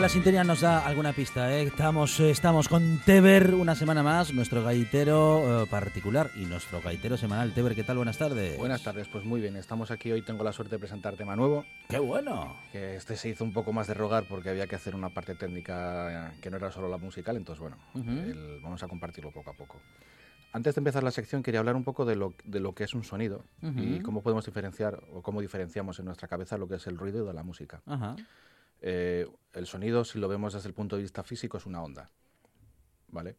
La sintonía nos da alguna pista, ¿eh? Estamos con Teber una semana más, nuestro gaitero particular y nuestro gaitero semanal. Teber, ¿qué tal? Buenas tardes. Buenas tardes, pues muy bien, estamos aquí hoy, tengo la suerte de presentar tema nuevo. ¡Qué bueno! Que este se hizo un poco más de rogar porque había que hacer una parte técnica que no era solo la musical, entonces bueno, vamos a compartirlo poco a poco. Antes de empezar la sección quería hablar un poco de lo que es un sonido y cómo podemos diferenciar o cómo diferenciamos en nuestra cabeza lo que es el ruido de la música. Ajá. El sonido, si lo vemos desde el punto de vista físico, es una onda, ¿vale?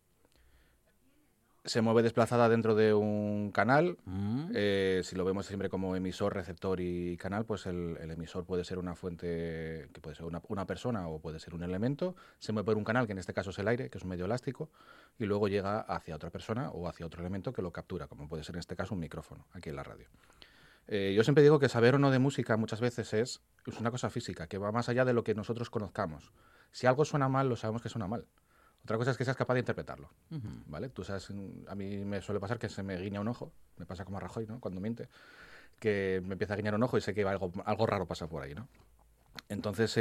Se mueve desplazada dentro de un canal. Si lo vemos siempre como emisor, receptor y canal, pues el emisor puede ser una fuente, que puede ser una persona o puede ser un elemento. Se mueve por un canal, que en este caso es el aire, que es un medio elástico, y luego llega hacia otra persona o hacia otro elemento que lo captura, como puede ser en este caso un micrófono, aquí en la radio. Yo siempre digo que saber o no de música muchas veces es una cosa física, que va más allá de lo que nosotros conozcamos. Si algo suena mal, lo sabemos que suena mal. Otra cosa es que seas capaz de interpretarlo, ¿vale? Tú sabes, a mí me suele pasar que se me guiña un ojo, me pasa como a Rajoy, ¿no? Cuando miente, que me empieza a guiñar un ojo y sé que algo raro pasa por ahí, ¿no? Entonces,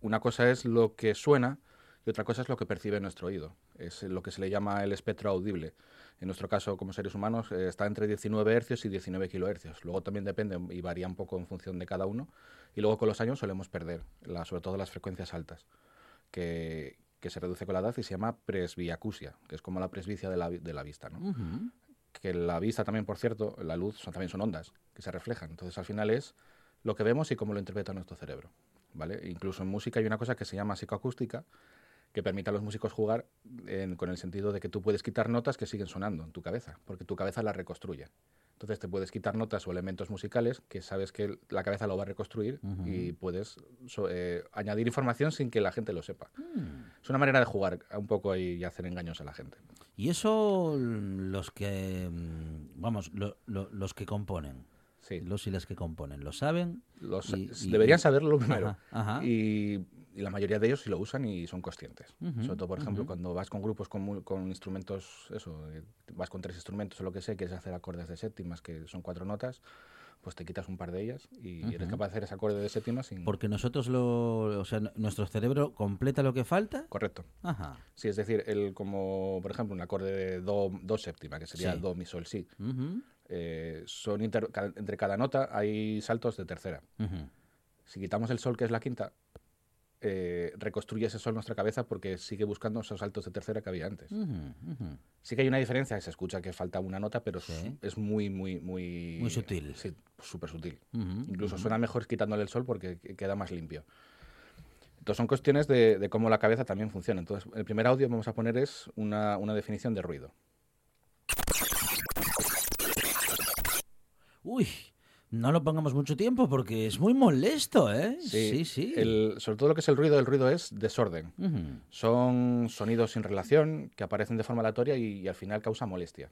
una cosa es lo que suena y otra cosa es lo que percibe nuestro oído. Es lo que se le llama el espectro audible. En nuestro caso, como seres humanos, está entre 19 Hz y 19 kHz. Luego también depende y varía un poco en función de cada uno. Y luego con los años solemos perder, sobre todo las frecuencias altas, que se reduce con la edad y se llama presbiacusia, que es como la presbicia de la vista, ¿no? Uh-huh. Que la vista también, por cierto, la luz también son ondas que se reflejan. Entonces, al final es lo que vemos y cómo lo interpreta nuestro cerebro, ¿vale? Incluso en música hay una cosa que se llama psicoacústica, que permite a los músicos jugar con el sentido de que tú puedes quitar notas que siguen sonando en tu cabeza, porque tu cabeza las reconstruye. Entonces te puedes quitar notas o elementos musicales que sabes que la cabeza lo va a reconstruir y puedes añadir información sin que la gente lo sepa. Es una manera de jugar un poco y hacer engaños a la gente. Y eso los que componen. Sí. Los y las que componen, ¿lo saben? Deberían saberlo primero. Ajá. Y la mayoría de ellos sí lo usan y son conscientes. Sobre todo, por ejemplo, cuando vas con grupos con instrumentos, vas con 3 instrumentos o lo que sea, quieres hacer acordes de séptimas, que son 4 notas, pues te quitas un par de ellas y eres capaz de hacer ese acorde de séptimas sin... Porque nosotros nuestro cerebro completa lo que falta. Correcto. Ajá. Sí, es decir, como, por ejemplo, un acorde de do séptima, que sería do, mi, sol, si. Son entre cada nota hay saltos de tercera. Si quitamos el sol, que es la quinta, reconstruye ese sol en nuestra cabeza porque sigue buscando esos saltos de tercera que había antes. Sí que hay una diferencia, se escucha que falta una nota, pero es muy, muy, muy... Muy sutil. Sí, súper sutil. Incluso suena mejor quitándole el sol porque queda más limpio. Entonces son cuestiones de cómo la cabeza también funciona. Entonces el primer audio que vamos a poner es una definición de ruido. Uy, no lo pongamos mucho tiempo porque es muy molesto, ¿eh? Sí. Sobre todo lo que es el ruido es desorden. Son sonidos sin relación que aparecen de forma aleatoria y al final causan molestia.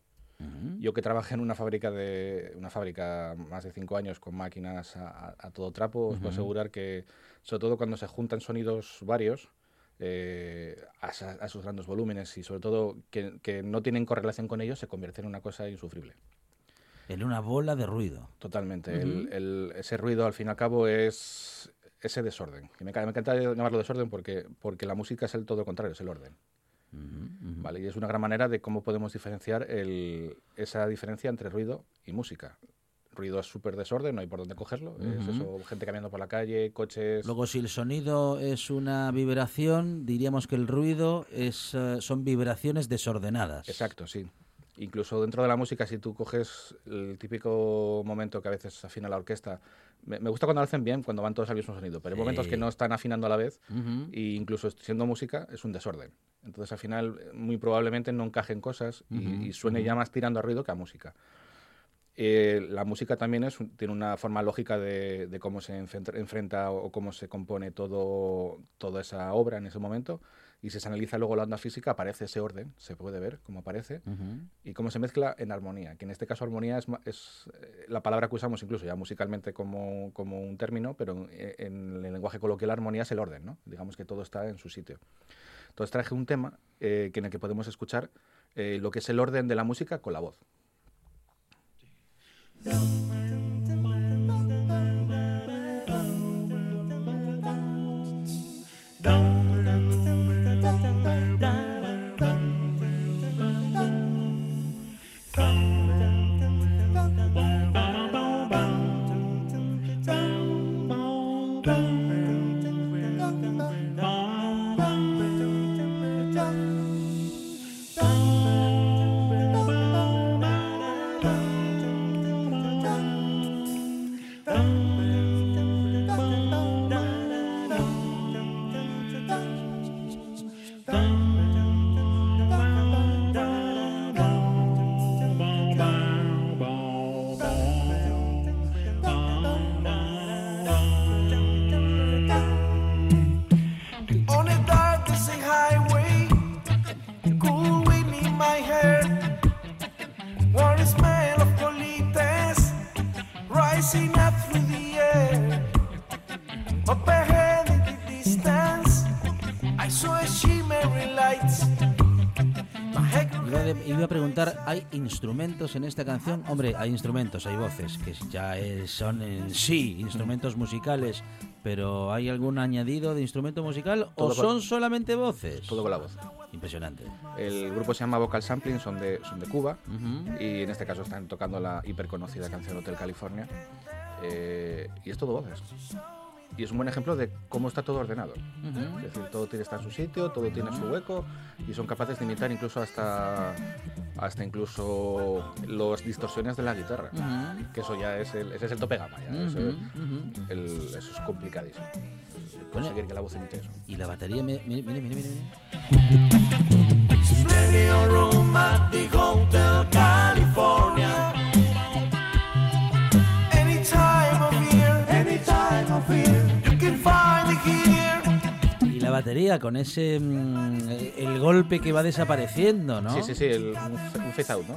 Yo que trabajé en una fábrica más de 5 años con máquinas a todo trapo, os puedo asegurar que, sobre todo cuando se juntan sonidos varios, a sus grandes volúmenes y sobre todo que no tienen correlación con ellos, se convierte en una cosa insufrible. En una bola de ruido. Totalmente. Ese ruido, al fin y al cabo, es ese desorden. Y me encanta llamarlo desorden porque la música es el todo contrario, es el orden. ¿Vale? Y es una gran manera de cómo podemos diferenciar esa diferencia entre ruido y música. ruido es súper desorden, no hay por dónde cogerlo. Uh-huh. Es eso, gente caminando por la calle, coches... Luego, si el sonido es una vibración, diríamos que el ruido es, son vibraciones desordenadas. Exacto, sí. Incluso dentro de la música, si tú coges el típico momento que a veces afina la orquesta... Me gusta cuando lo hacen bien, cuando van todos al mismo sonido, pero hay momentos que no están afinando a la vez, uh-huh, e incluso siendo música es un desorden. Entonces, al final, muy probablemente no encajen cosas y suene ya más tirando a ruido que a música. La música también tiene una forma lógica de cómo se enfrenta o cómo se compone toda esa obra en ese momento, y si se analiza luego la onda física, aparece ese orden, se puede ver cómo aparece, y cómo se mezcla en armonía, que en este caso armonía es la palabra que usamos incluso ya musicalmente como un término, pero en el lenguaje coloquial armonía es el orden, ¿no? Digamos que todo está en su sitio. Entonces traje un tema en el que podemos escuchar lo que es el orden de la música con la voz. ¿Hay instrumentos en esta canción? Hombre, hay instrumentos, hay voces, que ya son en sí instrumentos musicales, pero ¿hay algún añadido de instrumento musical todo o son solamente voces? Todo con la voz. Impresionante. El grupo se llama Vocal Sampling, son de Cuba, y en este caso están tocando la hiperconocida canción Hotel California, y es todo voces. Y es un buen ejemplo de cómo está todo ordenado. Uh-huh. Es decir, todo está en su sitio, todo tiene su hueco, y son capaces de imitar incluso hasta las distorsiones de la guitarra. Uh-huh. Que eso ya es el tope gama. Ya. Uh-huh. Eso es complicadísimo. Conseguir que la voz imite eso. Y la batería, mire. Y la batería con ese el golpe que va desapareciendo, ¿no? Sí, un phase out, ¿no?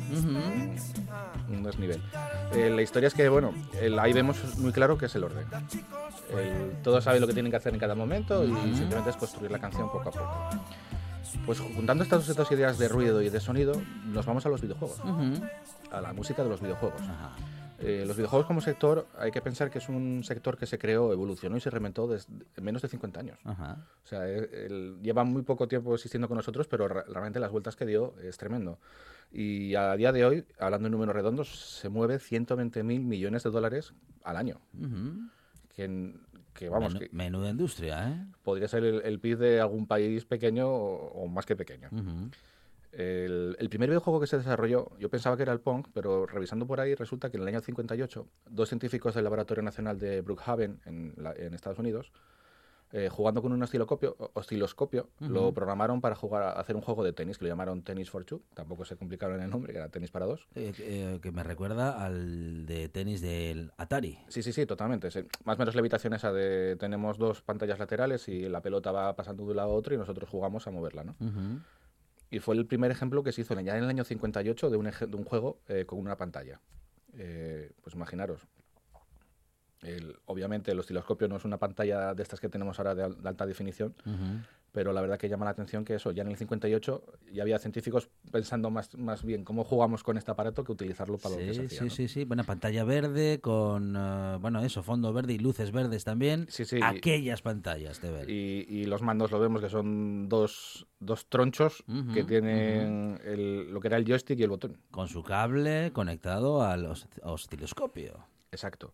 Un desnivel. La historia es que, ahí vemos muy claro que es el orden. Todos saben lo que tienen que hacer en cada momento y simplemente es construir la canción poco a poco. Pues juntando estas dos ideas de ruido y de sonido, nos vamos a los videojuegos, a la música de los videojuegos. Ajá. Los videojuegos como sector, hay que pensar que es un sector que se creó, evolucionó y se reinventó desde menos de 50 años. Ajá. O sea, lleva muy poco tiempo existiendo con nosotros, pero realmente las vueltas que dio es tremendo. Y a día de hoy, hablando en números redondos, se mueve $120,000 millones al año. Uh-huh. Menuda industria, ¿eh? Podría ser el PIB de algún país pequeño o más que pequeño. Uh-huh. El primer videojuego que se desarrolló, yo pensaba que era el Pong, pero revisando por ahí resulta que en el año 58, dos científicos del Laboratorio Nacional de Brookhaven en Estados Unidos, jugando con un osciloscopio, lo programaron para hacer un juego de tenis que lo llamaron Tennis for Two. Tampoco se complicaron el nombre, que era tenis para dos. Que me recuerda al de tenis del Atari. Sí, totalmente. Sí. Más o menos la habitación esa de tenemos dos pantallas laterales y la pelota va pasando de un lado a otro y nosotros jugamos a moverla, ¿no? Uh-huh. Y fue el primer ejemplo que se hizo ya en el año 58 de un juego con una pantalla. Pues imaginaros, obviamente el osciloscopio no es una pantalla de estas que tenemos ahora de alta definición, pero la verdad que llama la atención que eso, ya en el 58 ya había científicos pensando más bien cómo jugamos con este aparato que utilizarlo para lo que se hacía. Sí. Bueno, pantalla verde con, fondo verde y luces verdes también. Sí. Aquellas pantallas, de ver. Y los mandos lo vemos que son dos tronchos que tienen lo que era el joystick y el botón. Con su cable conectado al osciloscopio. Exacto.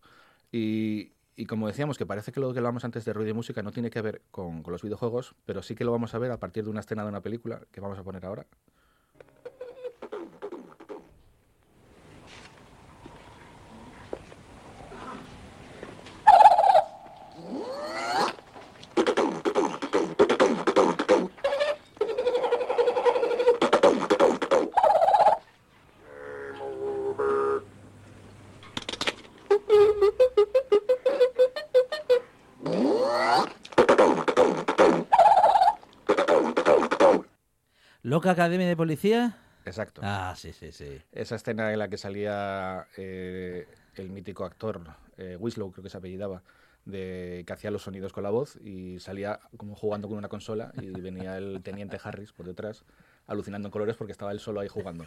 Y como decíamos, que parece que lo que hablamos antes de ruido y música no tiene que ver con los videojuegos, pero sí que lo vamos a ver a partir de una escena de una película que vamos a poner ahora. ¿Loca Academia de Policía? Exacto. Ah, sí, sí, sí. Esa escena en la que salía el mítico actor, Winslow, creo que se apellidaba, que hacía los sonidos con la voz y salía como jugando con una consola y venía el teniente Harris por detrás, alucinando en colores porque estaba él solo ahí jugando.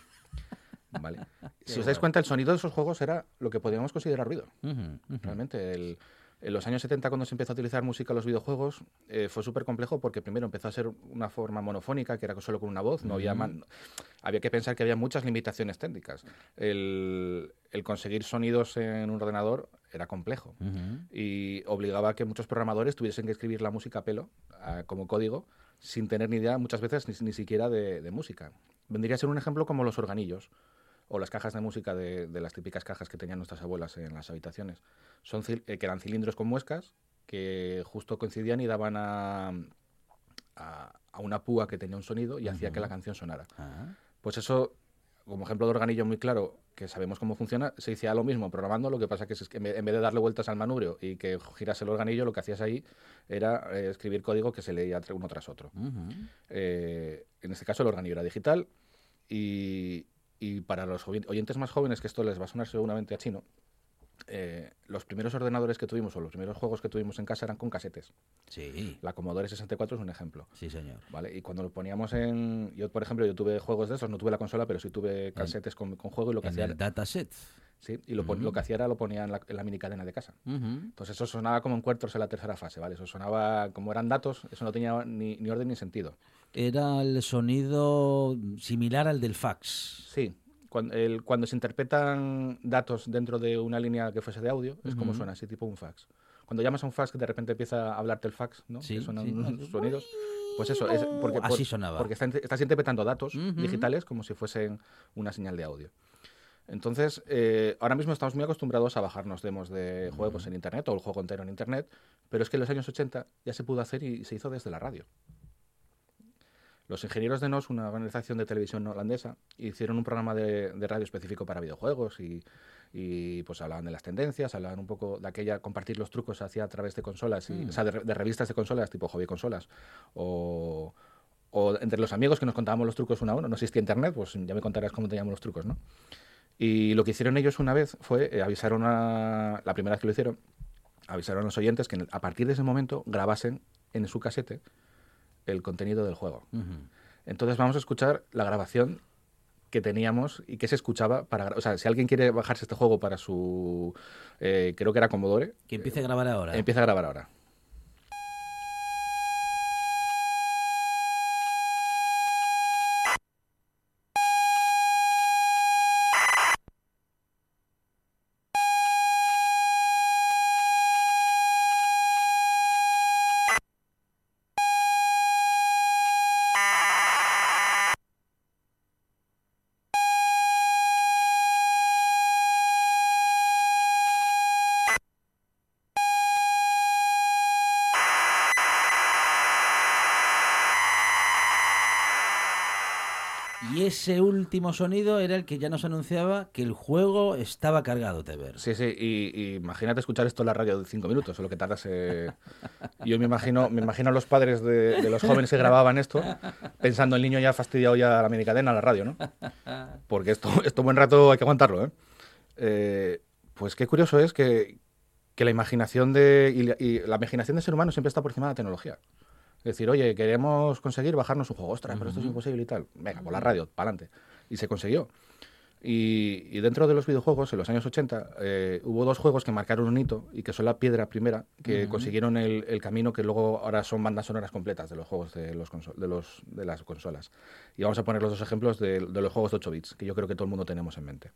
Vale. Si os dais cuenta, el sonido de esos juegos era lo que podríamos considerar ruido. Uh-huh, uh-huh. Realmente, en los años 70, cuando se empezó a utilizar música en los videojuegos, fue súper complejo porque primero empezó a ser una forma monofónica, que era solo con una voz. No había había que pensar que había muchas limitaciones técnicas. El conseguir sonidos en un ordenador era complejo y obligaba a que muchos programadores tuviesen que escribir la música a pelo, como código, sin tener ni idea muchas veces ni siquiera de música. Vendría a ser un ejemplo como los organillos o las cajas de música de las típicas cajas que tenían nuestras abuelas en las habitaciones. Son que eran cilindros con muescas que justo coincidían y daban a una púa que tenía un sonido y hacía que la canción sonara. Uh-huh. Pues eso, como ejemplo de organillo muy claro, que sabemos cómo funciona, se hacía lo mismo programando, lo que pasa es que en vez de darle vueltas al manubrio y que girase el organillo, lo que hacías ahí era escribir código que se leía uno tras otro. Uh-huh. En este caso el organillo era digital y para los oyentes más jóvenes, que esto les va a sonar seguramente a chino, los primeros ordenadores que tuvimos o los primeros juegos que tuvimos en casa eran con casetes. Sí. La Commodore 64 es un ejemplo. Sí, señor. ¿Vale? Y cuando lo poníamos en... Yo, por ejemplo, tuve juegos de esos, no tuve la consola, pero sí tuve casetes con juego y lo que hacía... el dataset. Sí, y lo que hacía era lo ponía en la minicadena de casa. Uh-huh. Entonces eso sonaba como encuentros en la tercera fase, ¿vale? Eso sonaba... Como eran datos, eso no tenía ni orden ni sentido. Era el sonido similar al del fax. Sí. Cuando se interpretan datos dentro de una línea que fuese de audio, es como suena, así tipo un fax. Cuando llamas a un fax que de repente empieza a hablarte el fax, ¿no? Sí, que suenan unos sonidos. Pues eso, es porque, así sonaba. Porque estás interpretando datos digitales como si fuesen una señal de audio. Entonces, ahora mismo estamos muy acostumbrados a bajarnos demos de juegos en Internet o el juego entero en Internet, pero es que en los años 80 ya se pudo hacer y se hizo desde la radio. Los ingenieros de NOS, una organización de televisión holandesa, hicieron un programa de radio específico para videojuegos y pues hablaban de las tendencias, hablaban un poco de aquella, compartir los trucos hacía a través de consolas, o sea, de revistas de consolas tipo Hobby Consolas, o entre los amigos que nos contábamos los trucos uno a uno. No existía Internet, pues ya me contarás cómo teníamos los trucos, ¿no? Y lo que hicieron ellos una vez fue, avisaron la primera vez que lo hicieron, avisaron a los oyentes que a partir de ese momento grabasen en su casete el contenido del juego. Entonces vamos a escuchar la grabación que teníamos y que se escuchaba para... O sea, si alguien quiere bajarse este juego para su... creo que era Commodore... Que empiece a grabar ahora. Empieza a grabar ahora. Ese último sonido era el que ya nos anunciaba que el juego estaba cargado, Teber. Sí, sí, y imagínate escuchar esto en la radio de 5 minutos, o lo que tardase. Yo me imagino a los padres de los jóvenes que grababan esto, pensando el niño ya fastidiado ya a la minicadena, a la radio, ¿no? Porque esto buen rato hay que aguantarlo, ¿eh? Pues qué curioso es que la imaginación la imaginación del ser humano siempre está por encima de la tecnología. Decir, oye, queremos conseguir bajarnos un juego, ostras, pero esto es imposible y tal. Venga, por la radio, pa'lante. Y se consiguió. Y dentro de los videojuegos, en los años 80, hubo dos juegos que marcaron un hito y que son la piedra primera, que consiguieron el camino que luego ahora son bandas sonoras completas de los juegos de las consolas. Y vamos a poner los dos ejemplos de los juegos de 8 bits, que yo creo que todo el mundo tenemos en mente.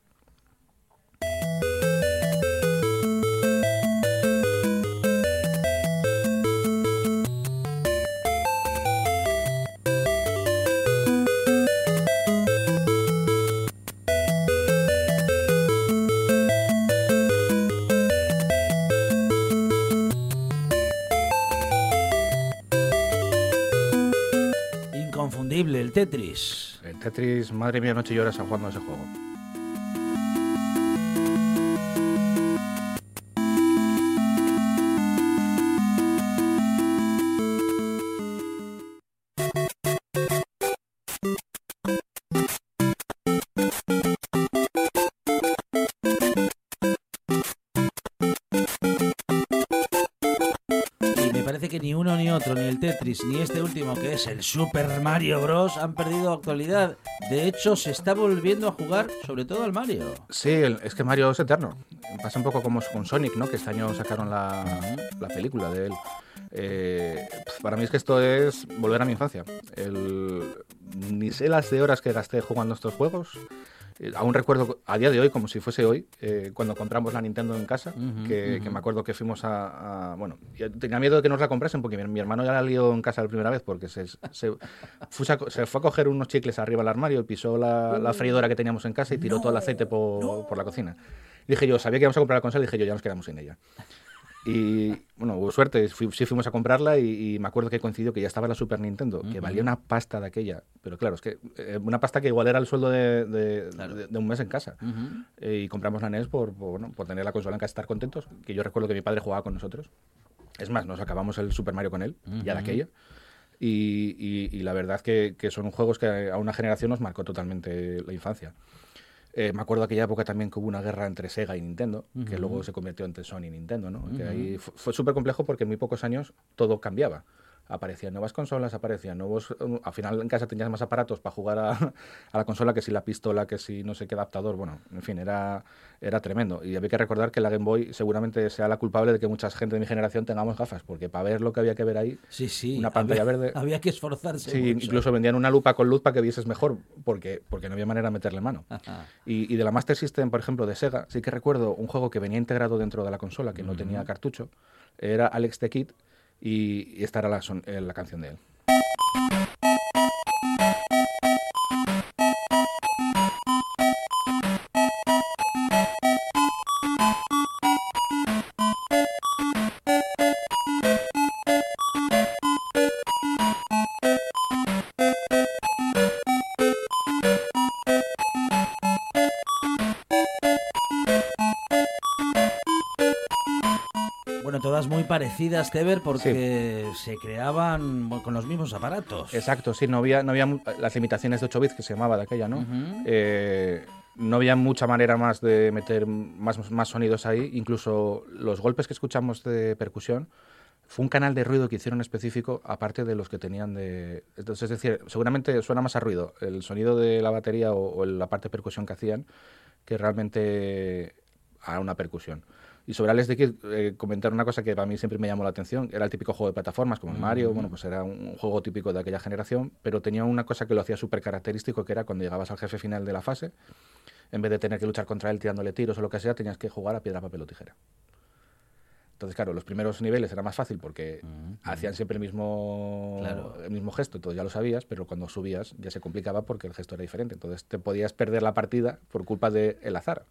terrible, el Tetris. El Tetris, madre mía, noche y horas jugando ese juego. Que ni uno ni otro, ni el Tetris, ni este último que es el Super Mario Bros, han perdido actualidad. De hecho, se está volviendo a jugar, sobre todo al Mario. Sí, es que Mario es eterno. Pasa un poco como con Sonic, ¿no? Que este año sacaron la película de él. Para mí es que esto es volver a mi infancia. Ni sé las de horas que gasté jugando estos juegos. Aún recuerdo a día de hoy, como si fuese hoy, cuando compramos la Nintendo en casa, que me acuerdo que fuimos bueno, tenía miedo de que nos la comprasen porque mi hermano ya la lió en casa la primera vez porque se fue a coger unos chicles arriba al armario, pisó la freidora que teníamos en casa y tiró todo el aceite por la cocina. Dije yo, sabía que íbamos a comprar la consola y dije yo, ya nos quedamos sin ella. Y bueno, hubo suerte, sí fuimos a comprarla y me acuerdo que coincidió que ya estaba la Super Nintendo, que valía una pasta de aquella, pero claro, es que una pasta que igual era el sueldo de un mes en casa. Y compramos la NES por tener la consola en casa, estar contentos, que yo recuerdo que mi padre jugaba con nosotros. Es más, nos acabamos el Super Mario con él, ya de aquella. Y la verdad que son juegos que a una generación nos marcó totalmente la infancia. Me acuerdo de aquella época también que hubo una guerra entre Sega y Nintendo, que luego se convirtió entre Sony y Nintendo, ¿no? Que ahí fue súper complejo porque en muy pocos años todo cambiaba. Aparecían nuevas consolas, aparecían nuevos... Al final en casa tenías más aparatos para jugar a la consola, que si la pistola, que si no sé qué adaptador, bueno, en fin, era tremendo. Y había que recordar que la Game Boy seguramente sea la culpable de que mucha gente de mi generación tengamos gafas, porque para ver lo que había que ver ahí, sí, una pantalla verde... Había que esforzarse. Sí, mucho. Incluso vendían una lupa con luz para que vieses mejor, porque no había manera de meterle mano. Y de la Master System, por ejemplo, de Sega, sí que recuerdo un juego que venía integrado dentro de la consola, que no tenía cartucho, era Alex the Kid, y esta era la canción de él. Muy parecidas, Teber, porque sí. Se creaban con los mismos aparatos. Exacto, sí, no había las limitaciones de 8 bits que se llamaba de aquella, ¿no? No había mucha manera más de meter más sonidos ahí, incluso los golpes que escuchamos de percusión fue un canal de ruido que hicieron específico, aparte de los que tenían de... Entonces, es decir, seguramente suena más a ruido el sonido de la batería o la parte de percusión que hacían, que realmente a una percusión. Y sobre Alex the Kid, comentar una cosa que para mí siempre me llamó la atención. Era el típico juego de plataformas como Mario, bueno, pues era un juego típico de aquella generación, pero tenía una cosa que lo hacía súper característico, que era cuando llegabas al jefe final de la fase, en vez de tener que luchar contra él tirándole tiros o lo que sea, tenías que jugar a piedra, papel o tijera. Entonces, claro, los primeros niveles era más fácil porque hacían siempre el mismo gesto, entonces ya lo sabías, pero cuando subías ya se complicaba porque el gesto era diferente. Entonces te podías perder la partida por culpa del azar.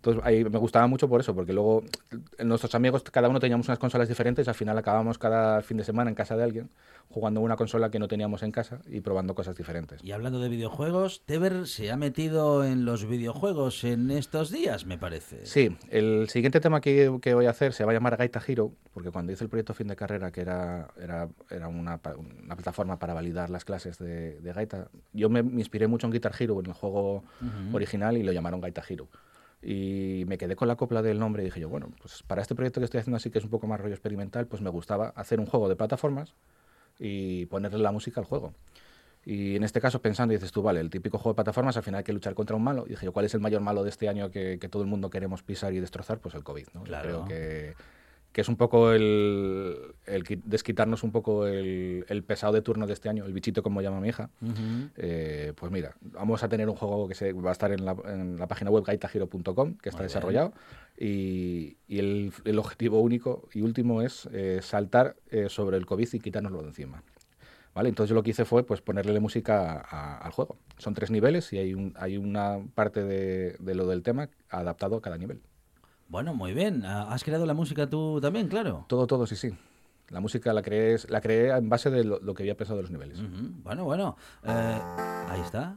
Entonces ahí me gustaba mucho por eso, porque luego nuestros amigos, cada uno teníamos unas consolas diferentes y al final acabábamos cada fin de semana en casa de alguien jugando una consola que no teníamos en casa y probando cosas diferentes. Y hablando de videojuegos, Teber se ha metido en los videojuegos en estos días, me parece. Sí, el siguiente tema que voy a hacer se va a llamar Gaita Hero, porque cuando hice el proyecto fin de carrera, que era una plataforma para validar las clases de gaita, yo me inspiré mucho en Guitar Hero, en el juego original, y lo llamaron Gaita Hero. Y me quedé con la copla del nombre y dije yo, bueno, pues para este proyecto que estoy haciendo así que es un poco más rollo experimental, pues me gustaba hacer un juego de plataformas y ponerle la música al juego. Y en este caso pensando, dices tú, vale, el típico juego de plataformas al final hay que luchar contra un malo. Y dije yo, ¿cuál es el mayor malo de este año que todo el mundo queremos pisar y destrozar? Pues el COVID, ¿no? Claro. Creo que es un poco el desquitarnos un poco el pesado de turno de este año, el bichito como llama mi hija. Pues mira, vamos a tener un juego que va a estar en la página web gaitahero.com, que está desarrollado, y el objetivo único y último es saltar sobre el COVID y quitárnoslo de encima. ¿Vale? Entonces yo lo que hice fue pues, ponerle música al juego. Son 3 niveles y hay una parte de lo del tema adaptado a cada nivel. Bueno, muy bien. ¿Has creado la música tú también, claro? Todo, sí. La música la creé en base de lo que había pensado de los niveles. Uh-huh. Bueno. Ahí está.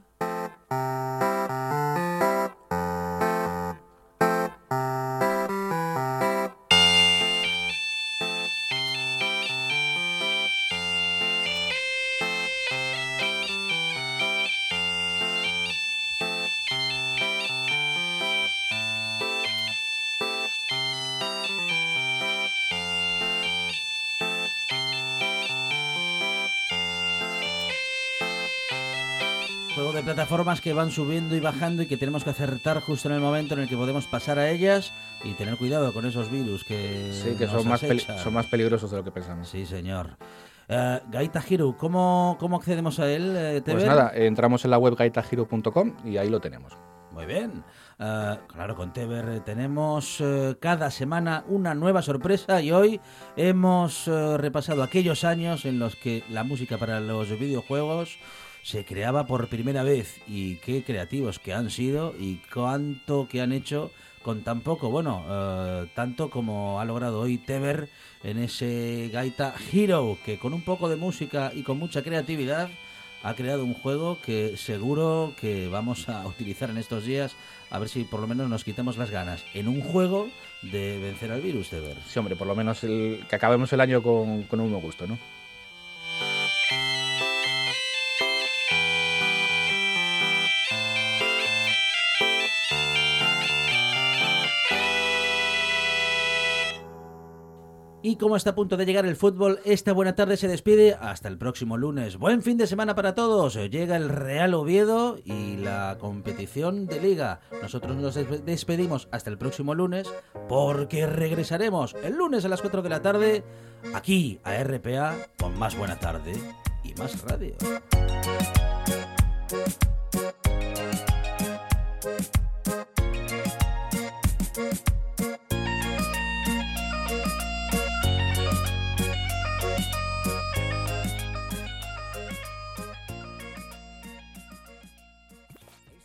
De plataformas que van subiendo y bajando y que tenemos que acertar justo en el momento en el que podemos pasar a ellas y tener cuidado con esos virus que sí, que son más peligrosos de lo que pensamos. Sí, señor. Gaita Hero, ¿cómo accedemos a él, Teber? Pues nada, entramos en la web gaitahero.com y ahí lo tenemos. Muy bien. Claro, con Teber tenemos cada semana una nueva sorpresa y hoy hemos repasado aquellos años en los que la música para los videojuegos se creaba por primera vez, y qué creativos que han sido y cuánto que han hecho con tan poco. Bueno, tanto como ha logrado hoy Teber en ese Gaita Hero, que con un poco de música y con mucha creatividad ha creado un juego que seguro que vamos a utilizar en estos días, a ver si por lo menos nos quitamos las ganas en un juego de vencer al virus, Teber. Sí, hombre, por lo menos que acabemos el año con un buen gusto, ¿no? Y como está a punto de llegar el fútbol, esta buena tarde se despide hasta el próximo lunes. Buen fin de semana para todos. Llega el Real Oviedo y la competición de Liga. Nosotros nos despedimos hasta el próximo lunes porque regresaremos el lunes a las 4 de la tarde aquí a RPA con más buena tarde y más radio.